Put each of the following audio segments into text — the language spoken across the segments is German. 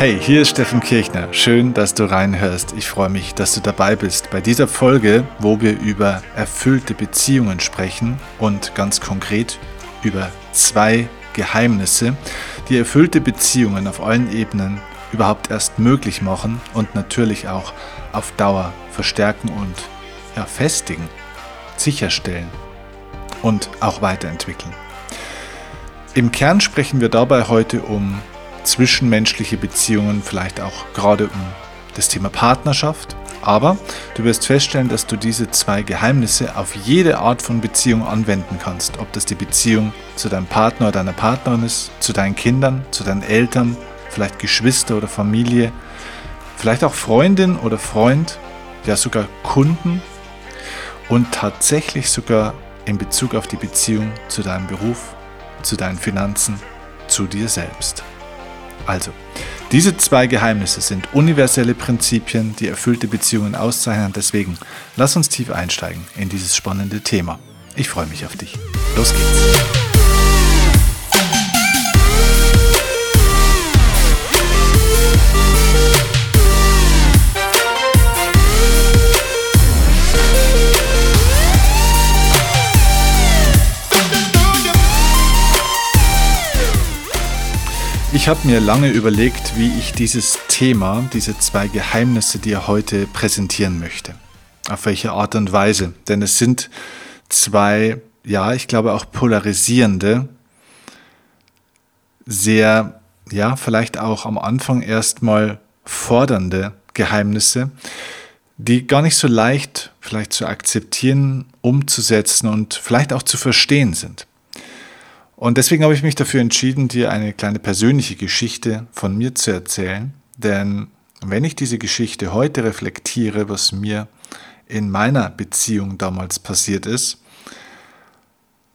Hey, hier ist Steffen Kirchner. Schön, dass du reinhörst. Ich freue mich, dass du dabei bist bei dieser Folge, wo wir über erfüllte Beziehungen sprechen und ganz konkret über zwei Geheimnisse, die erfüllte Beziehungen auf allen Ebenen überhaupt erst möglich machen und natürlich auch auf Dauer verstärken und festigen, sicherstellen und auch weiterentwickeln. Im Kern sprechen wir dabei heute um zwischenmenschliche Beziehungen, vielleicht auch gerade um das Thema Partnerschaft. Aber du wirst feststellen, dass du diese zwei Geheimnisse auf jede Art von Beziehung anwenden kannst. Ob das die Beziehung zu deinem Partner oder deiner Partnerin ist, zu deinen Kindern, zu deinen Eltern, vielleicht Geschwister oder Familie, vielleicht auch Freundin oder Freund, ja sogar Kunden und tatsächlich sogar in Bezug auf die Beziehung zu deinem Beruf, zu deinen Finanzen, zu dir selbst. Also, diese zwei Geheimnisse sind universelle Prinzipien, die erfüllte Beziehungen auszeichnen. Deswegen, lass uns tief einsteigen in dieses spannende Thema. Ich freue mich auf dich. Los geht's! Ich habe mir lange überlegt, wie ich dieses Thema, diese zwei Geheimnisse dir heute präsentieren möchte. Auf welche Art und Weise. Denn es sind zwei, ich glaube auch polarisierende, sehr, vielleicht auch am Anfang erstmal fordernde Geheimnisse, die gar nicht so leicht vielleicht zu akzeptieren, umzusetzen und vielleicht auch zu verstehen sind. Und deswegen habe ich mich dafür entschieden, dir eine kleine persönliche Geschichte von mir zu erzählen. Denn wenn ich diese Geschichte heute reflektiere, was mir in meiner Beziehung damals passiert ist,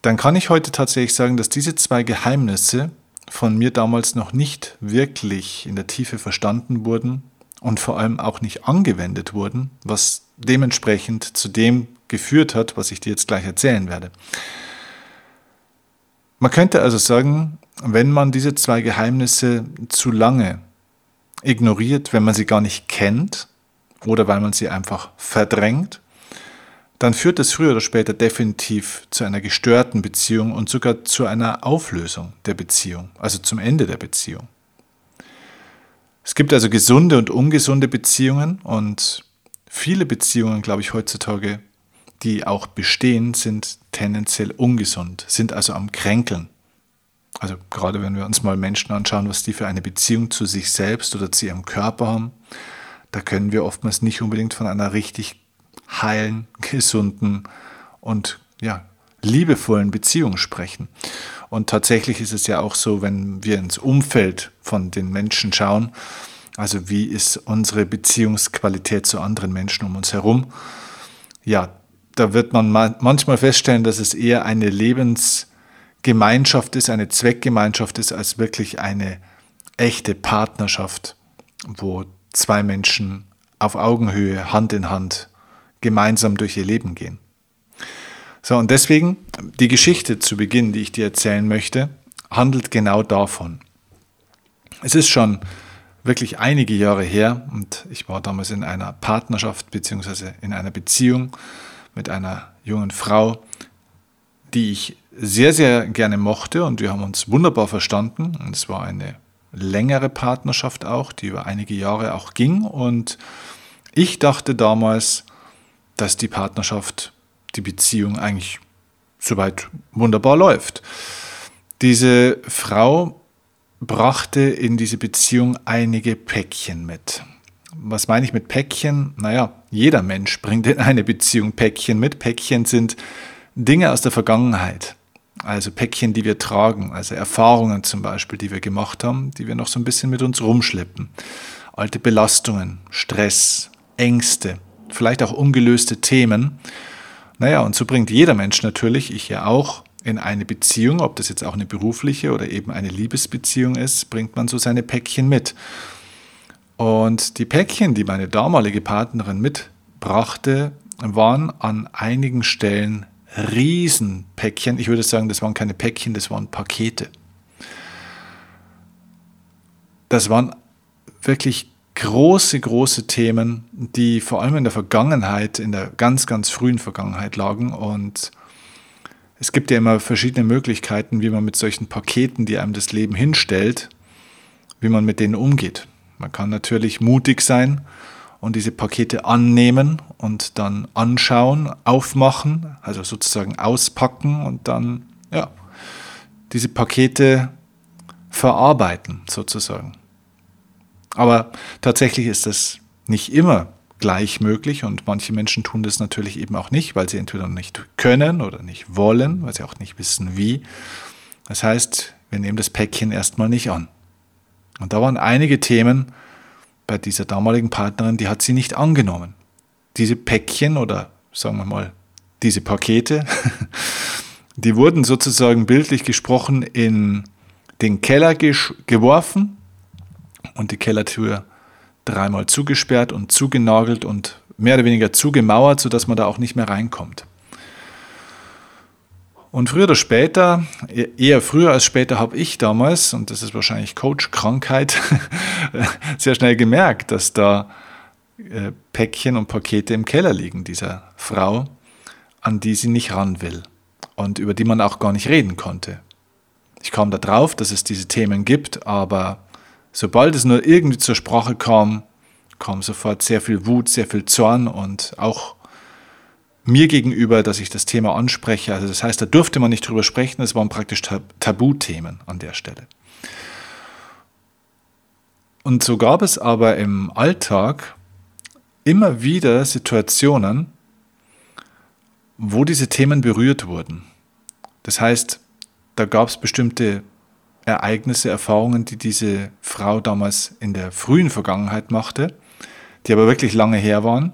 dann kann ich heute tatsächlich sagen, dass diese zwei Geheimnisse von mir damals noch nicht wirklich in der Tiefe verstanden wurden und vor allem auch nicht angewendet wurden, was dementsprechend zu dem geführt hat, was ich dir jetzt gleich erzählen werde. Man könnte also sagen, wenn man diese zwei Geheimnisse zu lange ignoriert, wenn man sie gar nicht kennt oder weil man sie einfach verdrängt, dann führt das früher oder später definitiv zu einer gestörten Beziehung und sogar zu einer Auflösung der Beziehung, also zum Ende der Beziehung. Es gibt also gesunde und ungesunde Beziehungen und viele Beziehungen, glaube ich, heutzutage, die auch bestehen, sind tendenziell ungesund, sind also am Kränkeln. Also gerade wenn wir uns mal Menschen anschauen, was die für eine Beziehung zu sich selbst oder zu ihrem Körper haben, da können wir oftmals nicht unbedingt von einer richtig heilen, gesunden und liebevollen Beziehung sprechen. Und tatsächlich ist es ja auch so, wenn wir ins Umfeld von den Menschen schauen, also wie ist unsere Beziehungsqualität zu anderen Menschen um uns herum, da wird man manchmal feststellen, dass es eher eine Lebensgemeinschaft ist, eine Zweckgemeinschaft ist, als wirklich eine echte Partnerschaft, wo zwei Menschen auf Augenhöhe, Hand in Hand, gemeinsam durch ihr Leben gehen. So, und deswegen, die Geschichte zu Beginn, die ich dir erzählen möchte, handelt genau davon. Es ist schon wirklich einige Jahre her und ich war damals in einer Partnerschaft bzw. in einer Beziehung mit einer jungen Frau, die ich sehr, sehr gerne mochte und wir haben uns wunderbar verstanden. Und es war eine längere Partnerschaft auch, die über einige Jahre auch ging und ich dachte damals, dass die Partnerschaft, die Beziehung eigentlich soweit wunderbar läuft. Diese Frau brachte in diese Beziehung einige Päckchen mit. Was meine ich mit Päckchen? Jeder Mensch bringt in eine Beziehung Päckchen mit. Päckchen sind Dinge aus der Vergangenheit, also Päckchen, die wir tragen, also Erfahrungen zum Beispiel, die wir gemacht haben, die wir noch so ein bisschen mit uns rumschleppen. Alte Belastungen, Stress, Ängste, vielleicht auch ungelöste Themen. Und so bringt jeder Mensch natürlich, ich ja auch, in eine Beziehung, ob das jetzt auch eine berufliche oder eben eine Liebesbeziehung ist, bringt man so seine Päckchen mit. Und die Päckchen, die meine damalige Partnerin mitbrachte, waren an einigen Stellen Riesenpäckchen. Ich würde sagen, das waren keine Päckchen, das waren Pakete. Das waren wirklich große, große Themen, die vor allem in der Vergangenheit, in der ganz, ganz frühen Vergangenheit lagen. Und es gibt ja immer verschiedene Möglichkeiten, wie man mit solchen Paketen, die einem das Leben hinstellt, wie man mit denen umgeht. Man kann natürlich mutig sein und diese Pakete annehmen und dann anschauen, aufmachen, also sozusagen auspacken und dann ja diese Pakete verarbeiten sozusagen. Aber tatsächlich ist das nicht immer gleich möglich und manche Menschen tun das natürlich eben auch nicht, weil sie entweder nicht können oder nicht wollen, weil sie auch nicht wissen wie. Das heißt, wir nehmen das Päckchen erstmal nicht an. Und da waren einige Themen bei dieser damaligen Partnerin, die hat sie nicht angenommen. Diese Päckchen oder sagen wir mal diese Pakete, die wurden sozusagen bildlich gesprochen in den Keller geworfen und die Kellertür dreimal zugesperrt und zugenagelt und mehr oder weniger zugemauert, sodass man da auch nicht mehr reinkommt. Und früher oder später, eher früher als später, habe ich damals, und das ist wahrscheinlich Coach-Krankheit, sehr schnell gemerkt, dass da Päckchen und Pakete im Keller liegen, dieser Frau, an die sie nicht ran will und über die man auch gar nicht reden konnte. Ich kam da drauf, dass es diese Themen gibt, aber sobald es nur irgendwie zur Sprache kam, kam sofort sehr viel Wut, sehr viel Zorn und auch mir gegenüber, dass ich das Thema anspreche. Also das heißt, da durfte man nicht drüber sprechen, es waren praktisch Tabuthemen an der Stelle. Und so gab es aber im Alltag immer wieder Situationen, wo diese Themen berührt wurden. Das heißt, da gab es bestimmte Ereignisse, Erfahrungen, die diese Frau damals in der frühen Vergangenheit machte, die aber wirklich lange her waren.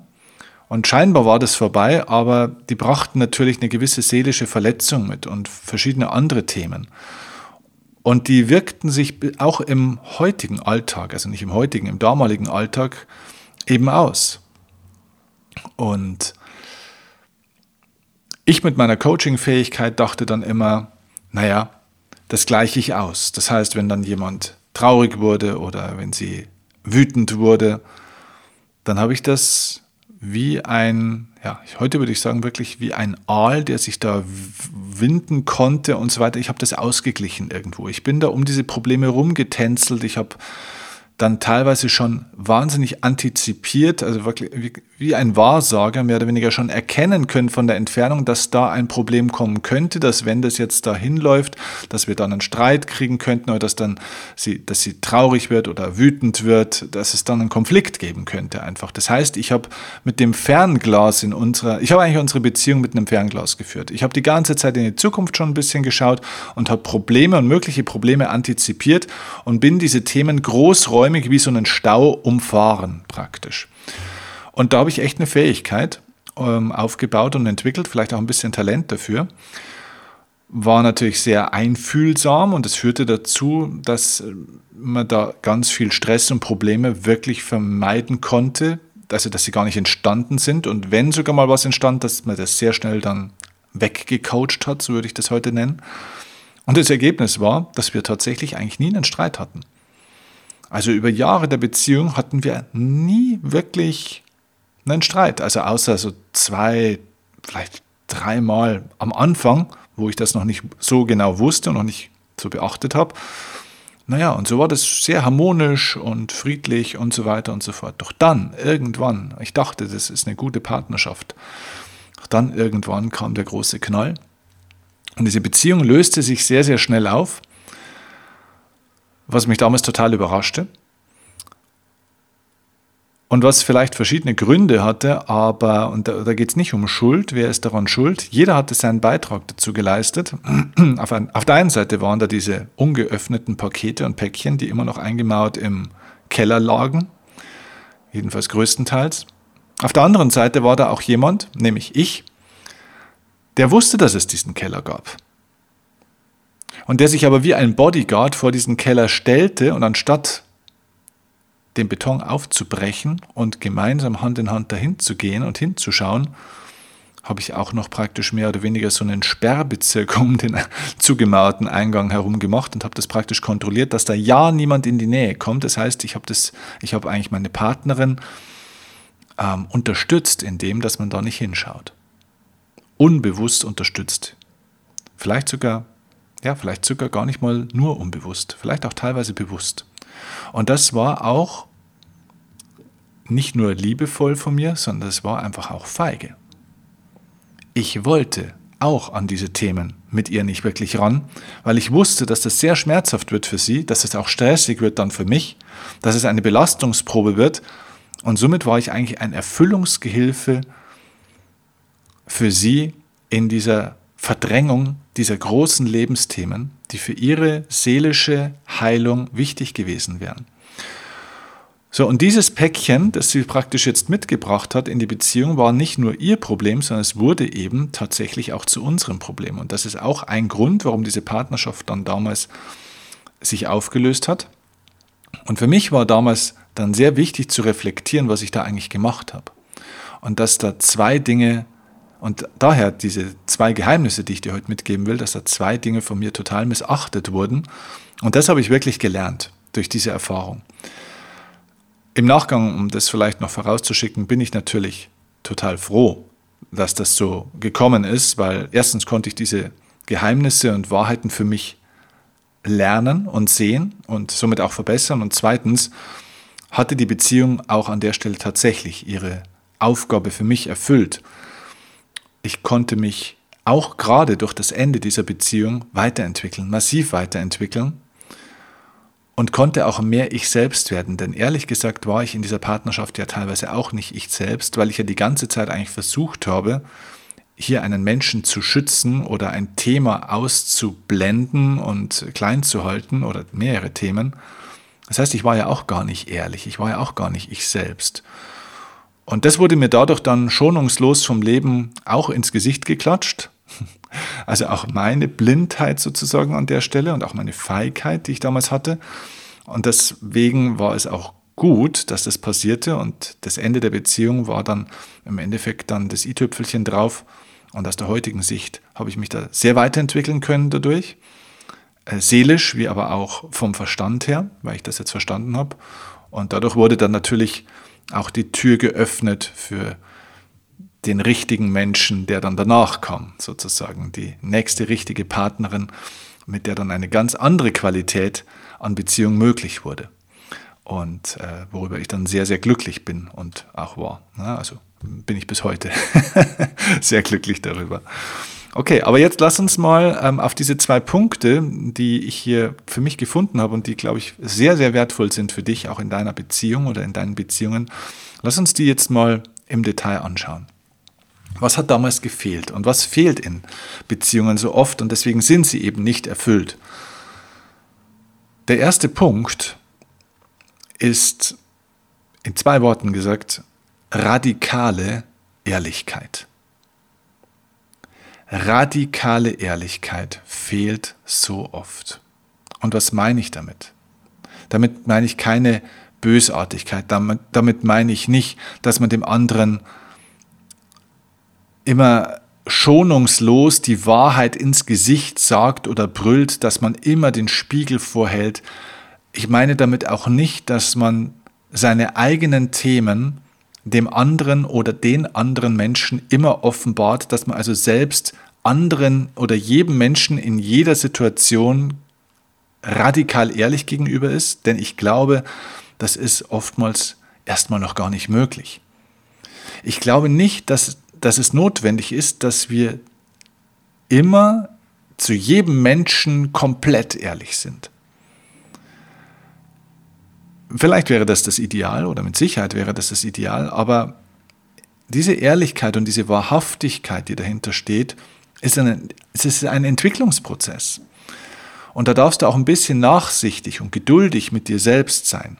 Und scheinbar war das vorbei, aber die brachten natürlich eine gewisse seelische Verletzung mit und verschiedene andere Themen. Und die wirkten sich auch im heutigen Alltag, also nicht im heutigen, im damaligen Alltag eben aus. Und ich mit meiner Coaching-Fähigkeit dachte dann immer, naja, das gleiche ich aus. Das heißt, wenn dann jemand traurig wurde oder wenn sie wütend wurde, dann habe ich das wie ein, ja, heute würde ich sagen wirklich wie ein Aal, der sich da winden konnte und so weiter. Ich habe das ausgeglichen irgendwo. Ich bin da um diese Probleme rumgetänzelt. Ich habe dann teilweise schon wahnsinnig antizipiert, also wirklich wie ein Wahrsager mehr oder weniger schon erkennen können von der Entfernung, dass da ein Problem kommen könnte, dass wenn das jetzt dahin läuft, dass wir dann einen Streit kriegen könnten oder dass sie traurig wird oder wütend wird, dass es dann einen Konflikt geben könnte einfach. Das heißt, ich habe mit dem Fernglas unsere Beziehung mit einem Fernglas geführt. Ich habe die ganze Zeit in die Zukunft schon ein bisschen geschaut und habe Probleme und mögliche Probleme antizipiert und bin diese Themen großräumig wie so einen Stau umfahren praktisch. Und da habe ich echt eine Fähigkeit aufgebaut und entwickelt, vielleicht auch ein bisschen Talent dafür. War natürlich sehr einfühlsam und es führte dazu, dass man da ganz viel Stress und Probleme wirklich vermeiden konnte, also dass sie gar nicht entstanden sind. Und wenn sogar mal was entstand, dass man das sehr schnell dann weggecoacht hat, so würde ich das heute nennen. Und das Ergebnis war, dass wir tatsächlich eigentlich nie einen Streit hatten. Also über Jahre der Beziehung hatten wir nie wirklich einen Streit. Also außer so 2, vielleicht 3 Mal am Anfang, wo ich das noch nicht so genau wusste und noch nicht so beachtet habe. Naja, und so war das sehr harmonisch und friedlich und so weiter und so fort. Doch dann, irgendwann, ich dachte, das ist eine gute Partnerschaft. Doch dann irgendwann kam der große Knall. Und diese Beziehung löste sich sehr, sehr schnell auf. Was mich damals total überraschte und was vielleicht verschiedene Gründe hatte, aber, und da geht es nicht um Schuld, wer ist daran schuld? Jeder hatte seinen Beitrag dazu geleistet. Auf der einen Seite waren da diese ungeöffneten Pakete und Päckchen, die immer noch eingemauert im Keller lagen, jedenfalls größtenteils. Auf der anderen Seite war da auch jemand, nämlich ich, der wusste, dass es diesen Keller gab. Und der sich aber wie ein Bodyguard vor diesen Keller stellte und anstatt den Beton aufzubrechen und gemeinsam Hand in Hand dahin zu gehen und hinzuschauen, habe ich auch noch praktisch mehr oder weniger so einen Sperrbezirk um den zugemauerten Eingang herum gemacht und habe das praktisch kontrolliert, dass da ja niemand in die Nähe kommt. Das heißt, ich habe eigentlich meine Partnerin unterstützt in dem, dass man da nicht hinschaut. Unbewusst unterstützt. Vielleicht sogar gar nicht mal nur unbewusst, vielleicht auch teilweise bewusst. Und das war auch nicht nur liebevoll von mir, sondern es war einfach auch feige. Ich wollte auch an diese Themen mit ihr nicht wirklich ran, weil ich wusste, dass das sehr schmerzhaft wird für sie, dass es auch stressig wird dann für mich, dass es eine Belastungsprobe wird. Und somit war ich eigentlich ein Erfüllungsgehilfe für sie in dieser Verdrängung dieser großen Lebensthemen, die für ihre seelische Heilung wichtig gewesen wären. So, und dieses Päckchen, das sie praktisch jetzt mitgebracht hat in die Beziehung, war nicht nur ihr Problem, sondern es wurde eben tatsächlich auch zu unserem Problem. Und das ist auch ein Grund, warum diese Partnerschaft dann damals sich aufgelöst hat. Und für mich war damals dann sehr wichtig zu reflektieren, was ich da eigentlich gemacht habe. Und dass da zwei Dinge und daher diese zwei Geheimnisse, die ich dir heute mitgeben will, dass da zwei Dinge von mir total missachtet wurden. Und das habe ich wirklich gelernt durch diese Erfahrung. Im Nachgang, um das vielleicht noch vorauszuschicken, bin ich natürlich total froh, dass das so gekommen ist, weil erstens konnte ich diese Geheimnisse und Wahrheiten für mich lernen und sehen und somit auch verbessern. Und zweitens hatte die Beziehung auch an der Stelle tatsächlich ihre Aufgabe für mich erfüllt. Ich konnte mich auch gerade durch das Ende dieser Beziehung weiterentwickeln, massiv weiterentwickeln und konnte auch mehr ich selbst werden. Denn ehrlich gesagt war ich in dieser Partnerschaft ja teilweise auch nicht ich selbst, weil ich ja die ganze Zeit eigentlich versucht habe, hier einen Menschen zu schützen oder ein Thema auszublenden und klein zu halten oder mehrere Themen. Das heißt, ich war ja auch gar nicht ehrlich, ich war ja auch gar nicht ich selbst. Und das wurde mir dadurch dann schonungslos vom Leben auch ins Gesicht geklatscht. Also auch meine Blindheit sozusagen an der Stelle und auch meine Feigheit, die ich damals hatte. Und deswegen war es auch gut, dass das passierte. Und das Ende der Beziehung war dann im Endeffekt dann das i-Tüpfelchen drauf. Und aus der heutigen Sicht habe ich mich da sehr weiterentwickeln können dadurch. Seelisch, wie aber auch vom Verstand her, weil ich das jetzt verstanden habe. Und dadurch wurde dann natürlich auch die Tür geöffnet für den richtigen Menschen, der dann danach kam, sozusagen die nächste richtige Partnerin, mit der dann eine ganz andere Qualität an Beziehung möglich wurde und worüber ich dann sehr, sehr glücklich bin und auch war. Ja, also bin ich bis heute sehr glücklich darüber. Okay, aber jetzt lass uns mal auf diese zwei Punkte, die ich hier für mich gefunden habe und die, glaube ich, sehr, sehr wertvoll sind für dich, auch in deiner Beziehung oder in deinen Beziehungen, lass uns die jetzt mal im Detail anschauen. Was hat damals gefehlt und was fehlt in Beziehungen so oft und deswegen sind sie eben nicht erfüllt? Der erste Punkt ist, in zwei Worten gesagt, radikale Ehrlichkeit. Radikale Ehrlichkeit fehlt so oft. Und was meine ich damit? Damit meine ich keine Bösartigkeit. Damit meine ich nicht, dass man dem anderen immer schonungslos die Wahrheit ins Gesicht sagt oder brüllt, dass man immer den Spiegel vorhält. Ich meine damit auch nicht, dass man seine eigenen Themen dem anderen oder den anderen Menschen immer offenbart, dass man also selbst anderen oder jedem Menschen in jeder Situation radikal ehrlich gegenüber ist, denn ich glaube, das ist oftmals erstmal noch gar nicht möglich. Ich glaube nicht, dass es notwendig ist, dass wir immer zu jedem Menschen komplett ehrlich sind. Vielleicht wäre das Ideal oder mit Sicherheit wäre das Ideal, aber diese Ehrlichkeit und diese Wahrhaftigkeit, die dahinter steht, es ist ein Entwicklungsprozess. Und da darfst du auch ein bisschen nachsichtig und geduldig mit dir selbst sein.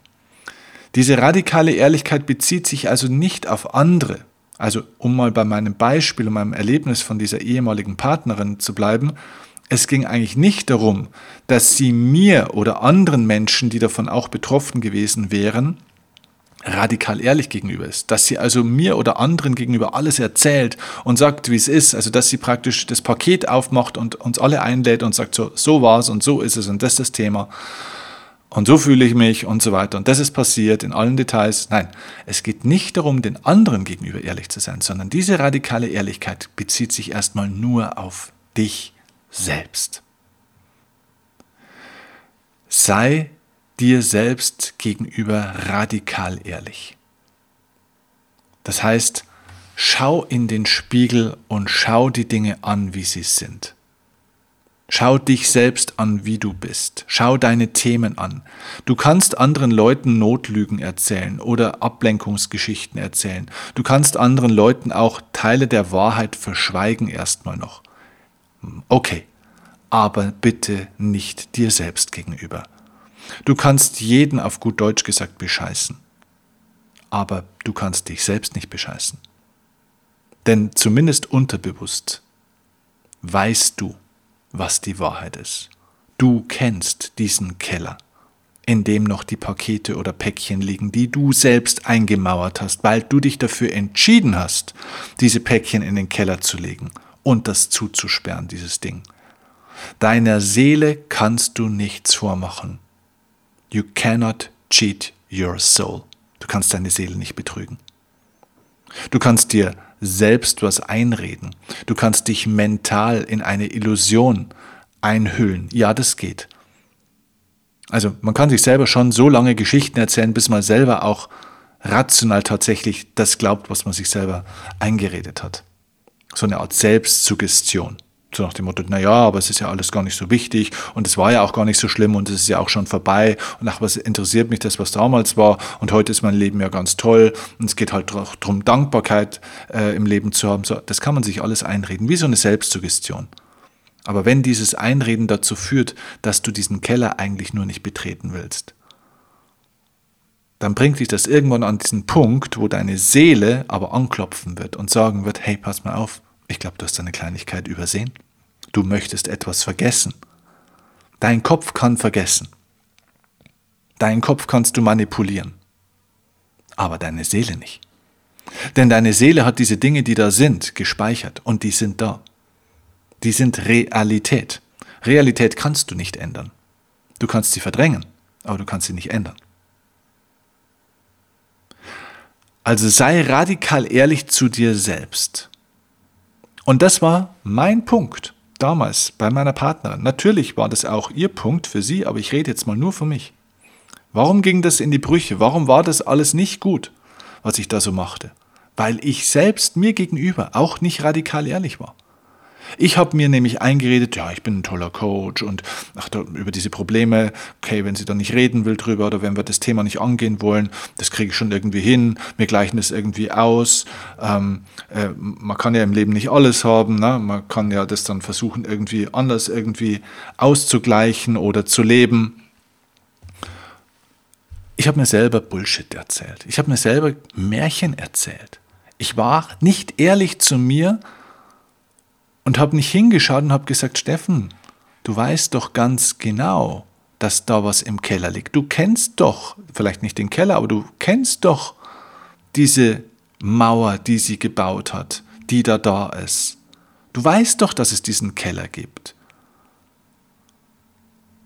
Diese radikale Ehrlichkeit bezieht sich also nicht auf andere. Also um mal bei meinem Beispiel und meinem Erlebnis von dieser ehemaligen Partnerin zu bleiben, es ging eigentlich nicht darum, dass sie mir oder anderen Menschen, die davon auch betroffen gewesen wären, radikal ehrlich gegenüber ist, dass sie also mir oder anderen gegenüber alles erzählt und sagt, wie es ist, also dass sie praktisch das Paket aufmacht und uns alle einlädt und sagt, so war es und so ist es und das ist das Thema und so fühle ich mich und so weiter und das ist passiert in allen Details. Nein, es geht nicht darum, den anderen gegenüber ehrlich zu sein, sondern diese radikale Ehrlichkeit bezieht sich erstmal nur auf dich selbst. Sei dir selbst gegenüber radikal ehrlich. Das heißt, schau in den Spiegel und schau die Dinge an, wie sie sind. Schau dich selbst an, wie du bist. Schau deine Themen an. Du kannst anderen Leuten Notlügen erzählen oder Ablenkungsgeschichten erzählen. Du kannst anderen Leuten auch Teile der Wahrheit verschweigen erstmal noch. Okay, aber bitte nicht dir selbst gegenüber. Du kannst jeden auf gut Deutsch gesagt bescheißen, aber du kannst dich selbst nicht bescheißen. Denn zumindest unterbewusst weißt du, was die Wahrheit ist. Du kennst diesen Keller, in dem noch die Pakete oder Päckchen liegen, die du selbst eingemauert hast, weil du dich dafür entschieden hast, diese Päckchen in den Keller zu legen und das zuzusperren, dieses Ding. Deiner Seele kannst du nichts vormachen. You cannot cheat your soul. Du kannst deine Seele nicht betrügen. Du kannst dir selbst was einreden. Du kannst dich mental in eine Illusion einhüllen. Ja, das geht. Also man kann sich selber schon so lange Geschichten erzählen, bis man selber auch rational tatsächlich das glaubt, was man sich selber eingeredet hat. So eine Art Selbstsuggestion. So nach dem Motto, naja, aber es ist ja alles gar nicht so wichtig und es war ja auch gar nicht so schlimm und es ist ja auch schon vorbei und ach, was interessiert mich das, was damals war und heute ist mein Leben ja ganz toll und es geht halt auch darum, Dankbarkeit im Leben zu haben. So, das kann man sich alles einreden, wie so eine Selbstsuggestion. Aber wenn dieses Einreden dazu führt, dass du diesen Keller eigentlich nur nicht betreten willst, dann bringt dich das irgendwann an diesen Punkt, wo deine Seele aber anklopfen wird und sagen wird, hey, pass mal auf. Ich glaube, du hast eine Kleinigkeit übersehen. Du möchtest etwas vergessen. Dein Kopf kann vergessen. Deinen Kopf kannst du manipulieren. Aber deine Seele nicht. Denn deine Seele hat diese Dinge, die da sind, gespeichert. Und die sind da. Die sind Realität. Realität kannst du nicht ändern. Du kannst sie verdrängen, aber du kannst sie nicht ändern. Also sei radikal ehrlich zu dir selbst. Und das war mein Punkt damals bei meiner Partnerin. Natürlich war das auch ihr Punkt für sie, aber ich rede jetzt mal nur für mich. Warum ging das in die Brüche? Warum war das alles nicht gut, was ich da so machte? Weil ich selbst mir gegenüber auch nicht radikal ehrlich war. Ich habe mir nämlich eingeredet, ja, ich bin ein toller Coach und ach, über diese Probleme, okay, wenn sie da nicht reden will drüber oder wenn wir das Thema nicht angehen wollen, das kriege ich schon irgendwie hin, wir gleichen das irgendwie aus, man kann ja im Leben nicht alles haben, ne? Man kann ja das dann versuchen, irgendwie anders irgendwie auszugleichen oder zu leben. Ich habe mir selber Bullshit erzählt, ich habe mir selber Märchen erzählt. Ich war nicht ehrlich zu mir, und habe nicht hingeschaut und habe gesagt, Steffen, du weißt doch ganz genau, dass da was im Keller liegt. Du kennst doch, vielleicht nicht den Keller, aber du kennst doch diese Mauer, die sie gebaut hat, die da ist. Du weißt doch, dass es diesen Keller gibt.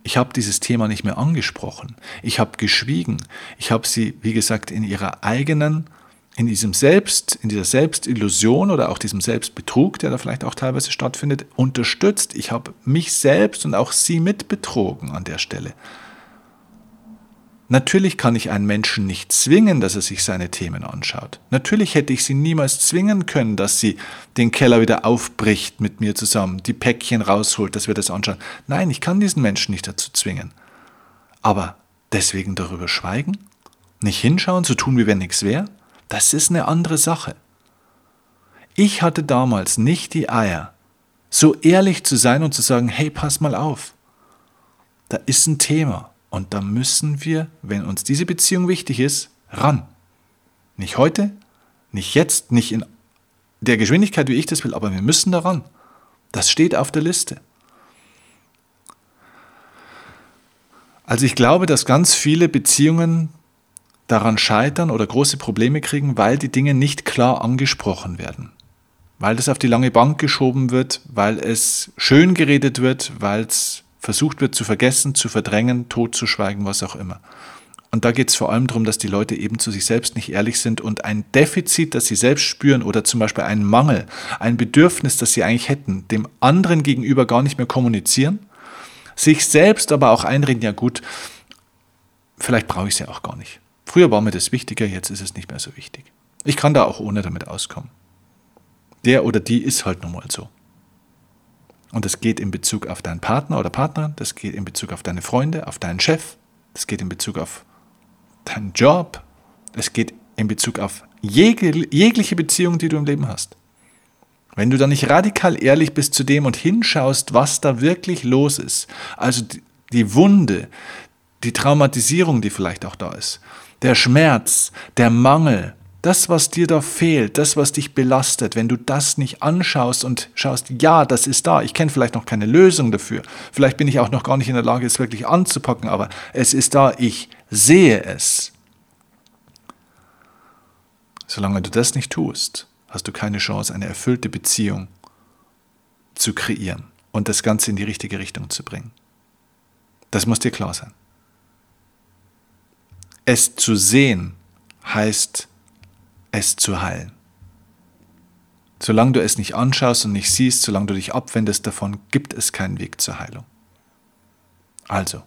Ich habe dieses Thema nicht mehr angesprochen. Ich habe geschwiegen. Ich habe sie, wie gesagt, in ihrer eigenen in dieser Selbstillusion oder auch diesem Selbstbetrug, der da vielleicht auch teilweise stattfindet, unterstützt. Ich habe mich selbst und auch sie mitbetrogen an der Stelle. Natürlich kann ich einen Menschen nicht zwingen, dass er sich seine Themen anschaut. Natürlich hätte ich sie niemals zwingen können, dass sie den Keller wieder aufbricht mit mir zusammen, die Päckchen rausholt, dass wir das anschauen. Nein, ich kann diesen Menschen nicht dazu zwingen. Aber deswegen darüber schweigen, nicht hinschauen, so tun, wie wenn nichts wäre? Das ist eine andere Sache. Ich hatte damals nicht die Eier, so ehrlich zu sein und zu sagen, hey, pass mal auf, da ist ein Thema und da müssen wir, wenn uns diese Beziehung wichtig ist, ran. Nicht heute, nicht jetzt, nicht in der Geschwindigkeit, wie ich das will, aber wir müssen da ran. Das steht auf der Liste. Also ich glaube, dass ganz viele Beziehungen daran scheitern oder große Probleme kriegen, weil die Dinge nicht klar angesprochen werden. Weil das auf die lange Bank geschoben wird, weil es schön geredet wird, weil es versucht wird zu vergessen, zu verdrängen, totzuschweigen, was auch immer. Und da geht es vor allem darum, dass die Leute eben zu sich selbst nicht ehrlich sind und ein Defizit, das sie selbst spüren oder zum Beispiel einen Mangel, ein Bedürfnis, das sie eigentlich hätten, dem anderen gegenüber gar nicht mehr kommunizieren, sich selbst aber auch einreden, ja gut, vielleicht brauche ich es ja auch gar nicht. Früher war mir das wichtiger, jetzt ist es nicht mehr so wichtig. Ich kann da auch ohne damit auskommen. Der oder die ist halt nun mal so. Und das geht in Bezug auf deinen Partner oder Partnerin, das geht in Bezug auf deine Freunde, auf deinen Chef, das geht in Bezug auf dein Job, es geht in Bezug auf jegliche Beziehung, die du im Leben hast. Wenn du da nicht radikal ehrlich bist zu dem und hinschaust, was da wirklich los ist, also die Wunde, die Traumatisierung, die vielleicht auch da ist, der Schmerz, der Mangel, das, was dir da fehlt, das, was dich belastet, wenn du das nicht anschaust und schaust, ja, das ist da, ich kenne vielleicht noch keine Lösung dafür, vielleicht bin ich auch noch gar nicht in der Lage, es wirklich anzupacken, aber es ist da, ich sehe es. Solange du das nicht tust, hast du keine Chance, eine erfüllte Beziehung zu kreieren und das Ganze in die richtige Richtung zu bringen. Das muss dir klar sein. Es zu sehen heißt, es zu heilen. Solange du es nicht anschaust und nicht siehst, solange du dich abwendest davon, gibt es keinen Weg zur Heilung. Also,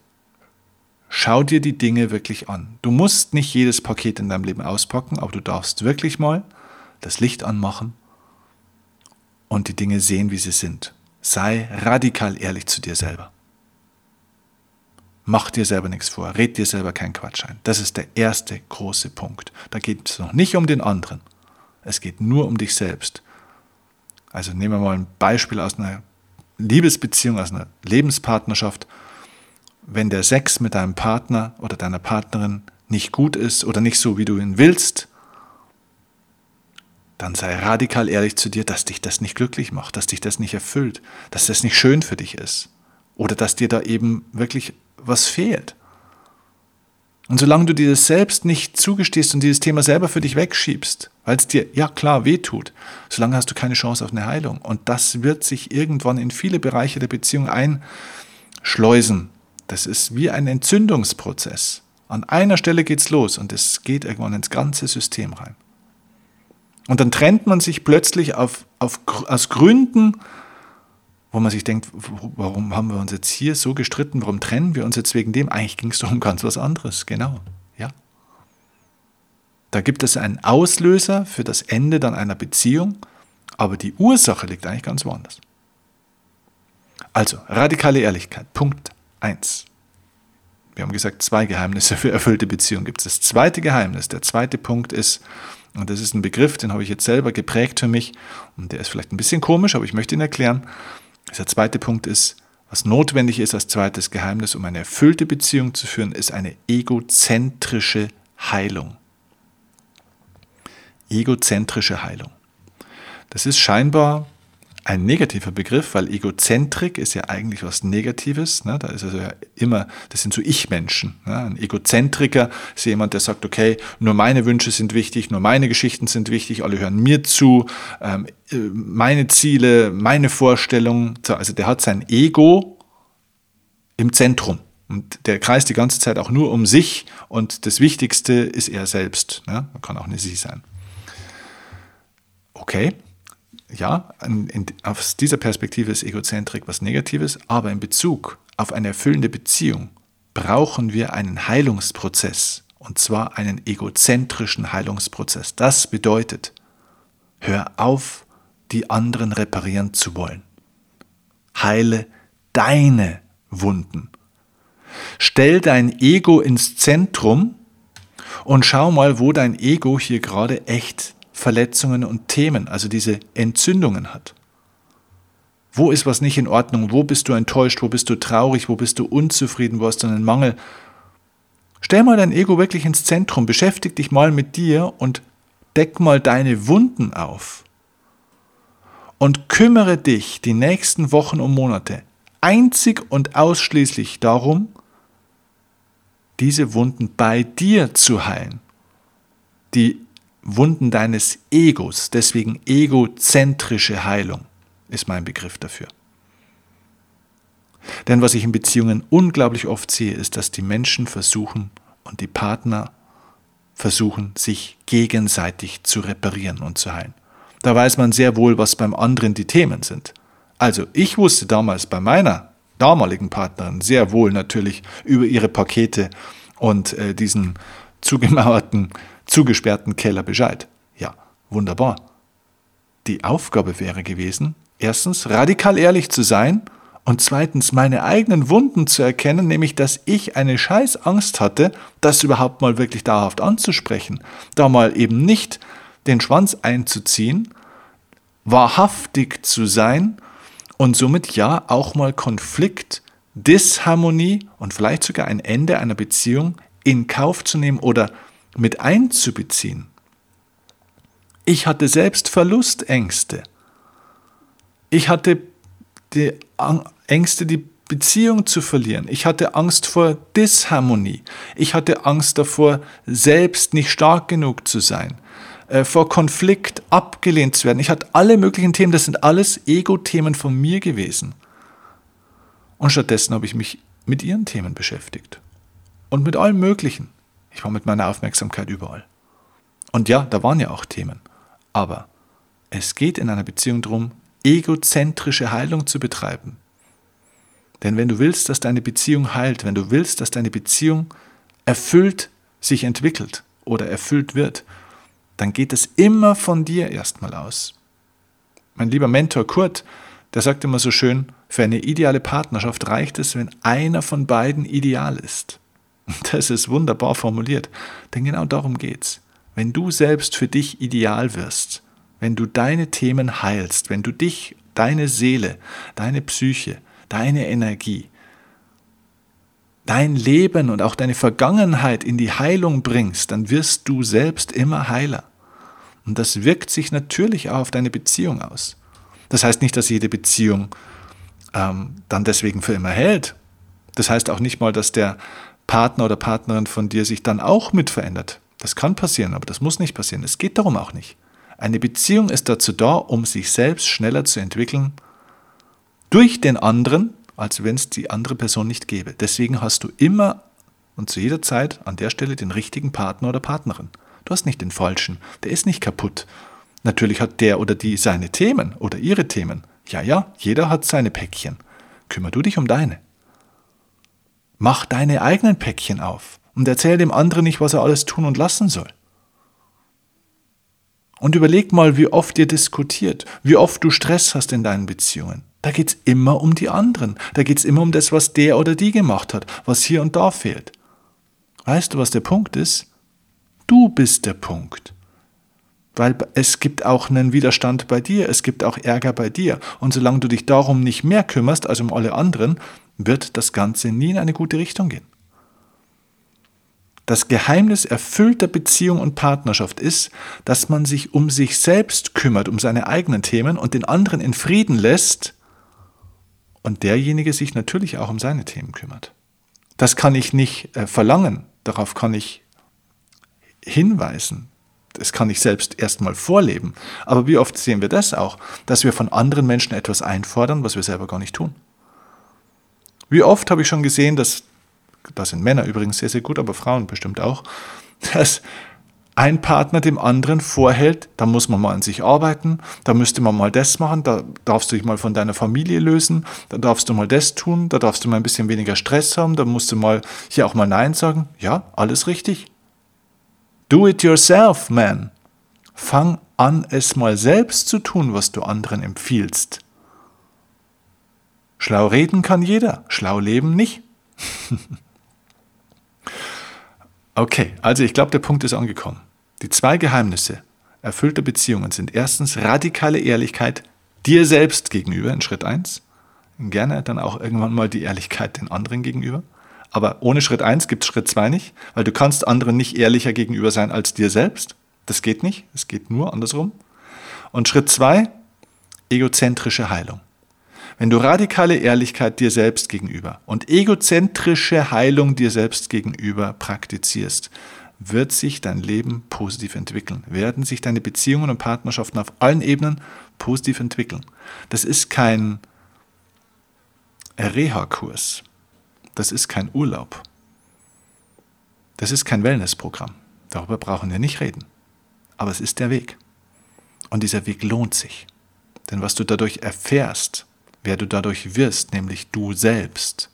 schau dir die Dinge wirklich an. Du musst nicht jedes Paket in deinem Leben auspacken, aber du darfst wirklich mal das Licht anmachen und die Dinge sehen, wie sie sind. Sei radikal ehrlich zu dir selber. Mach dir selber nichts vor, red dir selber keinen Quatsch ein. Das ist der erste große Punkt. Da geht es noch nicht um den anderen. Es geht nur um dich selbst. Also nehmen wir mal ein Beispiel aus einer Liebesbeziehung, aus einer Lebenspartnerschaft. Wenn der Sex mit deinem Partner oder deiner Partnerin nicht gut ist oder nicht so, wie du ihn willst, dann sei radikal ehrlich zu dir, dass dich das nicht glücklich macht, dass dich das nicht erfüllt, dass das nicht schön für dich ist. Oder dass dir da eben wirklich was fehlt. Und solange du dir das selbst nicht zugestehst und dieses Thema selber für dich wegschiebst, weil es dir, ja klar, wehtut, solange hast du keine Chance auf eine Heilung. Und das wird sich irgendwann in viele Bereiche der Beziehung einschleusen. Das ist wie ein Entzündungsprozess. An einer Stelle geht's los und es geht irgendwann ins ganze System rein. Und dann trennt man sich plötzlich aus Gründen, wo man sich denkt, warum haben wir uns jetzt hier so gestritten, warum trennen wir uns jetzt wegen dem? Eigentlich ging es doch um ganz was anderes, genau, ja. Da gibt es einen Auslöser für das Ende dann einer Beziehung, aber die Ursache liegt eigentlich ganz woanders. Also, radikale Ehrlichkeit, Punkt 1. Wir haben gesagt, 2 Geheimnisse für erfüllte Beziehungen gibt es. Das zweite Geheimnis, der zweite Punkt ist, und das ist ein Begriff, den habe ich jetzt selber geprägt für mich, und der ist vielleicht ein bisschen komisch, aber ich möchte ihn erklären. Der zweite Punkt ist, was notwendig ist als zweites Geheimnis, um eine erfüllte Beziehung zu führen, ist eine egozentrische Heilung. Egozentrische Heilung. Das ist scheinbar ein negativer Begriff, weil Egozentrik ist ja eigentlich was Negatives. Ne? Da ist also ja immer, das sind so Ich-Menschen. Ne? Ein Egozentriker ist ja jemand, der sagt, okay, nur meine Wünsche sind wichtig, nur meine Geschichten sind wichtig, alle hören mir zu, meine Ziele, meine Vorstellungen. So, also der hat sein Ego im Zentrum. Und der kreist die ganze Zeit auch nur um sich und das Wichtigste ist er selbst. Ne? Man kann auch eine Sie sein. Okay. Ja, aus dieser Perspektive ist Egozentrik was Negatives, aber in Bezug auf eine erfüllende Beziehung brauchen wir einen Heilungsprozess, und zwar einen egozentrischen Heilungsprozess. Das bedeutet, hör auf, die anderen reparieren zu wollen. Heile deine Wunden. Stell dein Ego ins Zentrum und schau mal, wo dein Ego hier gerade echt Verletzungen und Themen, also diese Entzündungen hat. Wo ist was nicht in Ordnung? Wo bist du enttäuscht? Wo bist du traurig? Wo bist du unzufrieden? Wo hast du einen Mangel? Stell mal dein Ego wirklich ins Zentrum. Beschäftig dich mal mit dir und deck mal deine Wunden auf. Und kümmere dich die nächsten Wochen und Monate einzig und ausschließlich darum, diese Wunden bei dir zu heilen die Wunden deines Egos. Deswegen egozentrische Heilung ist mein Begriff dafür. Denn was ich in Beziehungen unglaublich oft sehe, ist, dass die Menschen versuchen und die Partner versuchen, sich gegenseitig zu reparieren und zu heilen. Da weiß man sehr wohl, was beim anderen die Themen sind. Also ich wusste damals bei meiner damaligen Partnerin sehr wohl natürlich über ihre Pakete und diesen zugemauerten, zugesperrten Keller Bescheid. Ja, wunderbar. Die Aufgabe wäre gewesen, erstens radikal ehrlich zu sein und zweitens meine eigenen Wunden zu erkennen, nämlich dass ich eine Scheißangst hatte, das überhaupt mal wirklich dauerhaft anzusprechen, da mal eben nicht den Schwanz einzuziehen, wahrhaftig zu sein und somit ja auch mal Konflikt, Disharmonie und vielleicht sogar ein Ende einer Beziehung in Kauf zu nehmen oder mit einzubeziehen. Ich hatte selbst Verlustängste. Ich hatte die Ängste, die Beziehung zu verlieren. Ich hatte Angst vor Disharmonie. Ich hatte Angst davor, selbst nicht stark genug zu sein. Vor Konflikt, abgelehnt zu werden. Ich hatte alle möglichen Themen, das sind alles Ego-Themen von mir gewesen. Und stattdessen habe ich mich mit ihren Themen beschäftigt. Und mit allem Möglichen. Ich war mit meiner Aufmerksamkeit überall. Und ja, da waren ja auch Themen. Aber es geht in einer Beziehung darum, egozentrische Heilung zu betreiben. Denn wenn du willst, dass deine Beziehung heilt, wenn du willst, dass deine Beziehung erfüllt sich entwickelt oder erfüllt wird, dann geht es immer von dir erstmal aus. Mein lieber Mentor Kurt, der sagt immer so schön, für eine ideale Partnerschaft reicht es, wenn einer von beiden ideal ist. Das ist wunderbar formuliert, denn genau darum geht's. Wenn du selbst für dich ideal wirst, wenn du deine Themen heilst, wenn du dich, deine Seele, deine Psyche, deine Energie, dein Leben und auch deine Vergangenheit in die Heilung bringst, dann wirst du selbst immer heiler. Und das wirkt sich natürlich auch auf deine Beziehung aus. Das heißt nicht, dass jede Beziehung dann deswegen für immer hält. Das heißt auch nicht mal, dass der Partner oder Partnerin von dir sich dann auch mit verändert. Das kann passieren, aber das muss nicht passieren. Es geht darum auch nicht. Eine Beziehung ist dazu da, um sich selbst schneller zu entwickeln durch den anderen, als wenn es die andere Person nicht gäbe. Deswegen hast du immer und zu jeder Zeit an der Stelle den richtigen Partner oder Partnerin. Du hast nicht den falschen, der ist nicht kaputt. Natürlich hat der oder die seine Themen oder ihre Themen. Ja, jeder hat seine Päckchen. Kümmer du dich um deine. Mach deine eigenen Päckchen auf und erzähl dem anderen nicht, was er alles tun und lassen soll. Und überleg mal, wie oft ihr diskutiert, wie oft du Stress hast in deinen Beziehungen. Da geht's immer um die anderen. Da geht's immer um das, was der oder die gemacht hat, was hier und da fehlt. Weißt du, was der Punkt ist? Du bist der Punkt. Weil es gibt auch einen Widerstand bei dir, es gibt auch Ärger bei dir. Und solange du dich darum nicht mehr kümmerst als um alle anderen, wird das Ganze nie in eine gute Richtung gehen. Das Geheimnis erfüllter Beziehung und Partnerschaft ist, dass man sich um sich selbst kümmert, um seine eigenen Themen und den anderen in Frieden lässt und derjenige sich natürlich auch um seine Themen kümmert. Das kann ich nicht verlangen, darauf kann ich hinweisen. Das kann ich selbst erstmal vorleben. Aber wie oft sehen wir das auch, dass wir von anderen Menschen etwas einfordern, was wir selber gar nicht tun? Wie oft habe ich schon gesehen, dass, da sind Männer übrigens sehr, sehr gut, aber Frauen bestimmt auch, dass ein Partner dem anderen vorhält, da muss man mal an sich arbeiten, da müsste man mal das machen, da darfst du dich mal von deiner Familie lösen, da darfst du mal das tun, da darfst du mal ein bisschen weniger Stress haben, da musst du mal hier auch mal Nein sagen. Ja, alles richtig. Do it yourself, man. Fang an, es mal selbst zu tun, was du anderen empfiehlst. Schlau reden kann jeder, schlau leben nicht. Okay, also ich glaube, der Punkt ist angekommen. Die zwei Geheimnisse erfüllter Beziehungen sind erstens radikale Ehrlichkeit dir selbst gegenüber in Schritt 1. Gerne dann auch irgendwann mal die Ehrlichkeit den anderen gegenüber. Aber ohne Schritt 1 gibt es Schritt 2 nicht, weil du kannst anderen nicht ehrlicher gegenüber sein als dir selbst. Das geht nicht, es geht nur andersrum. Und Schritt 2, egozentrische Heilung. Wenn du radikale Ehrlichkeit dir selbst gegenüber und egozentrische Heilung dir selbst gegenüber praktizierst, wird sich dein Leben positiv entwickeln, werden sich deine Beziehungen und Partnerschaften auf allen Ebenen positiv entwickeln. Das ist kein Reha-Kurs, das ist kein Urlaub, das ist kein Wellnessprogramm. Darüber brauchen wir nicht reden, aber es ist der Weg und dieser Weg lohnt sich, denn was du dadurch erfährst, wer du dadurch wirst, nämlich du selbst,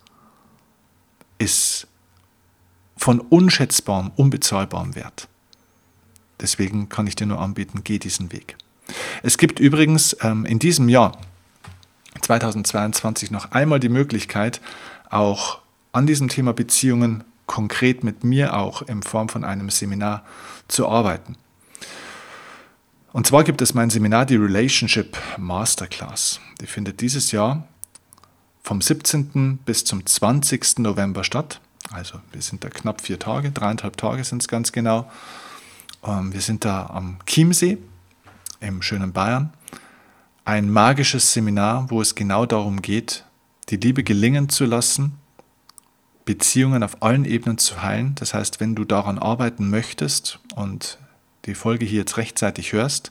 ist von unschätzbarem, unbezahlbarem Wert. Deswegen kann ich dir nur anbieten, geh diesen Weg. Es gibt übrigens in diesem Jahr 2022 noch einmal die Möglichkeit, auch an diesem Thema Beziehungen konkret mit mir auch in Form von einem Seminar zu arbeiten. Und zwar gibt es mein Seminar, die Relationship Masterclass. Die findet dieses Jahr vom 17. bis zum 20. November statt. Also wir sind da knapp 4 Tage, 3,5 Tage sind es ganz genau. Wir sind da am Chiemsee im schönen Bayern. Ein magisches Seminar, wo es genau darum geht, die Liebe gelingen zu lassen, Beziehungen auf allen Ebenen zu heilen. Das heißt, wenn du daran arbeiten möchtest und die Folge hier jetzt rechtzeitig hörst,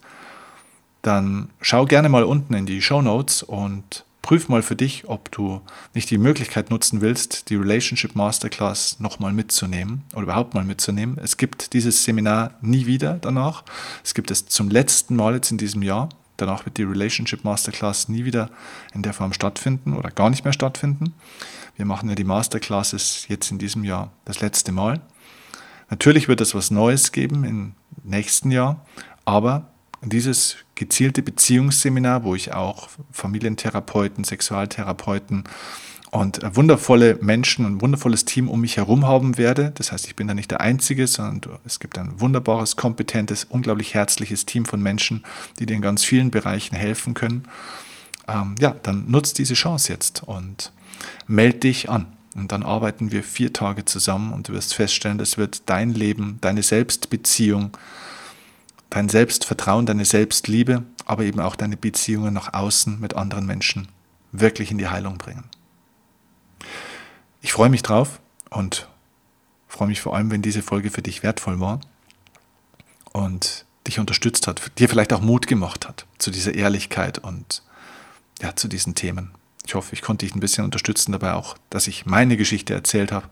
dann schau gerne mal unten in die Shownotes und prüf mal für dich, ob du nicht die Möglichkeit nutzen willst, die Relationship Masterclass nochmal mitzunehmen oder überhaupt mal mitzunehmen. Es gibt dieses Seminar nie wieder danach. Es gibt es zum letzten Mal jetzt in diesem Jahr. Danach wird die Relationship Masterclass nie wieder in der Form stattfinden oder gar nicht mehr stattfinden. Wir machen ja die Masterclasses jetzt in diesem Jahr das letzte Mal. Natürlich wird es was Neues geben im nächsten Jahr, aber dieses gezielte Beziehungsseminar, wo ich auch Familientherapeuten, Sexualtherapeuten und wundervolle Menschen und ein wundervolles Team um mich herum haben werde. Das heißt, ich bin da nicht der Einzige, sondern es gibt ein wunderbares, kompetentes, unglaublich herzliches Team von Menschen, die dir in ganz vielen Bereichen helfen können. Dann nutz diese Chance jetzt und melde dich an. Und dann arbeiten wir 4 Tage zusammen und du wirst feststellen, das wird dein Leben, deine Selbstbeziehung, dein Selbstvertrauen, deine Selbstliebe, aber eben auch deine Beziehungen nach außen mit anderen Menschen wirklich in die Heilung bringen. Ich freue mich drauf und freue mich vor allem, wenn diese Folge für dich wertvoll war und dich unterstützt hat, dir vielleicht auch Mut gemacht hat zu dieser Ehrlichkeit und ja, zu diesen Themen. Ich hoffe, ich konnte dich ein bisschen unterstützen dabei auch, dass ich meine Geschichte erzählt habe.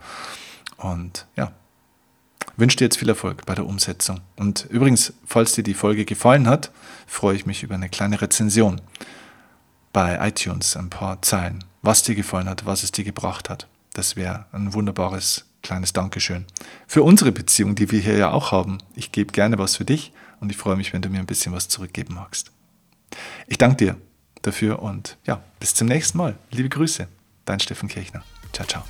Und ja, wünsche dir jetzt viel Erfolg bei der Umsetzung. Und übrigens, falls dir die Folge gefallen hat, freue ich mich über eine kleine Rezension bei iTunes, ein paar Zeilen, was dir gefallen hat, was es dir gebracht hat. Das wäre ein wunderbares kleines Dankeschön für unsere Beziehung, die wir hier ja auch haben. Ich gebe gerne was für dich und ich freue mich, wenn du mir ein bisschen was zurückgeben magst. Ich danke dir dafür und ja, bis zum nächsten Mal. Liebe Grüße, dein Steffen Kirchner. Ciao, ciao.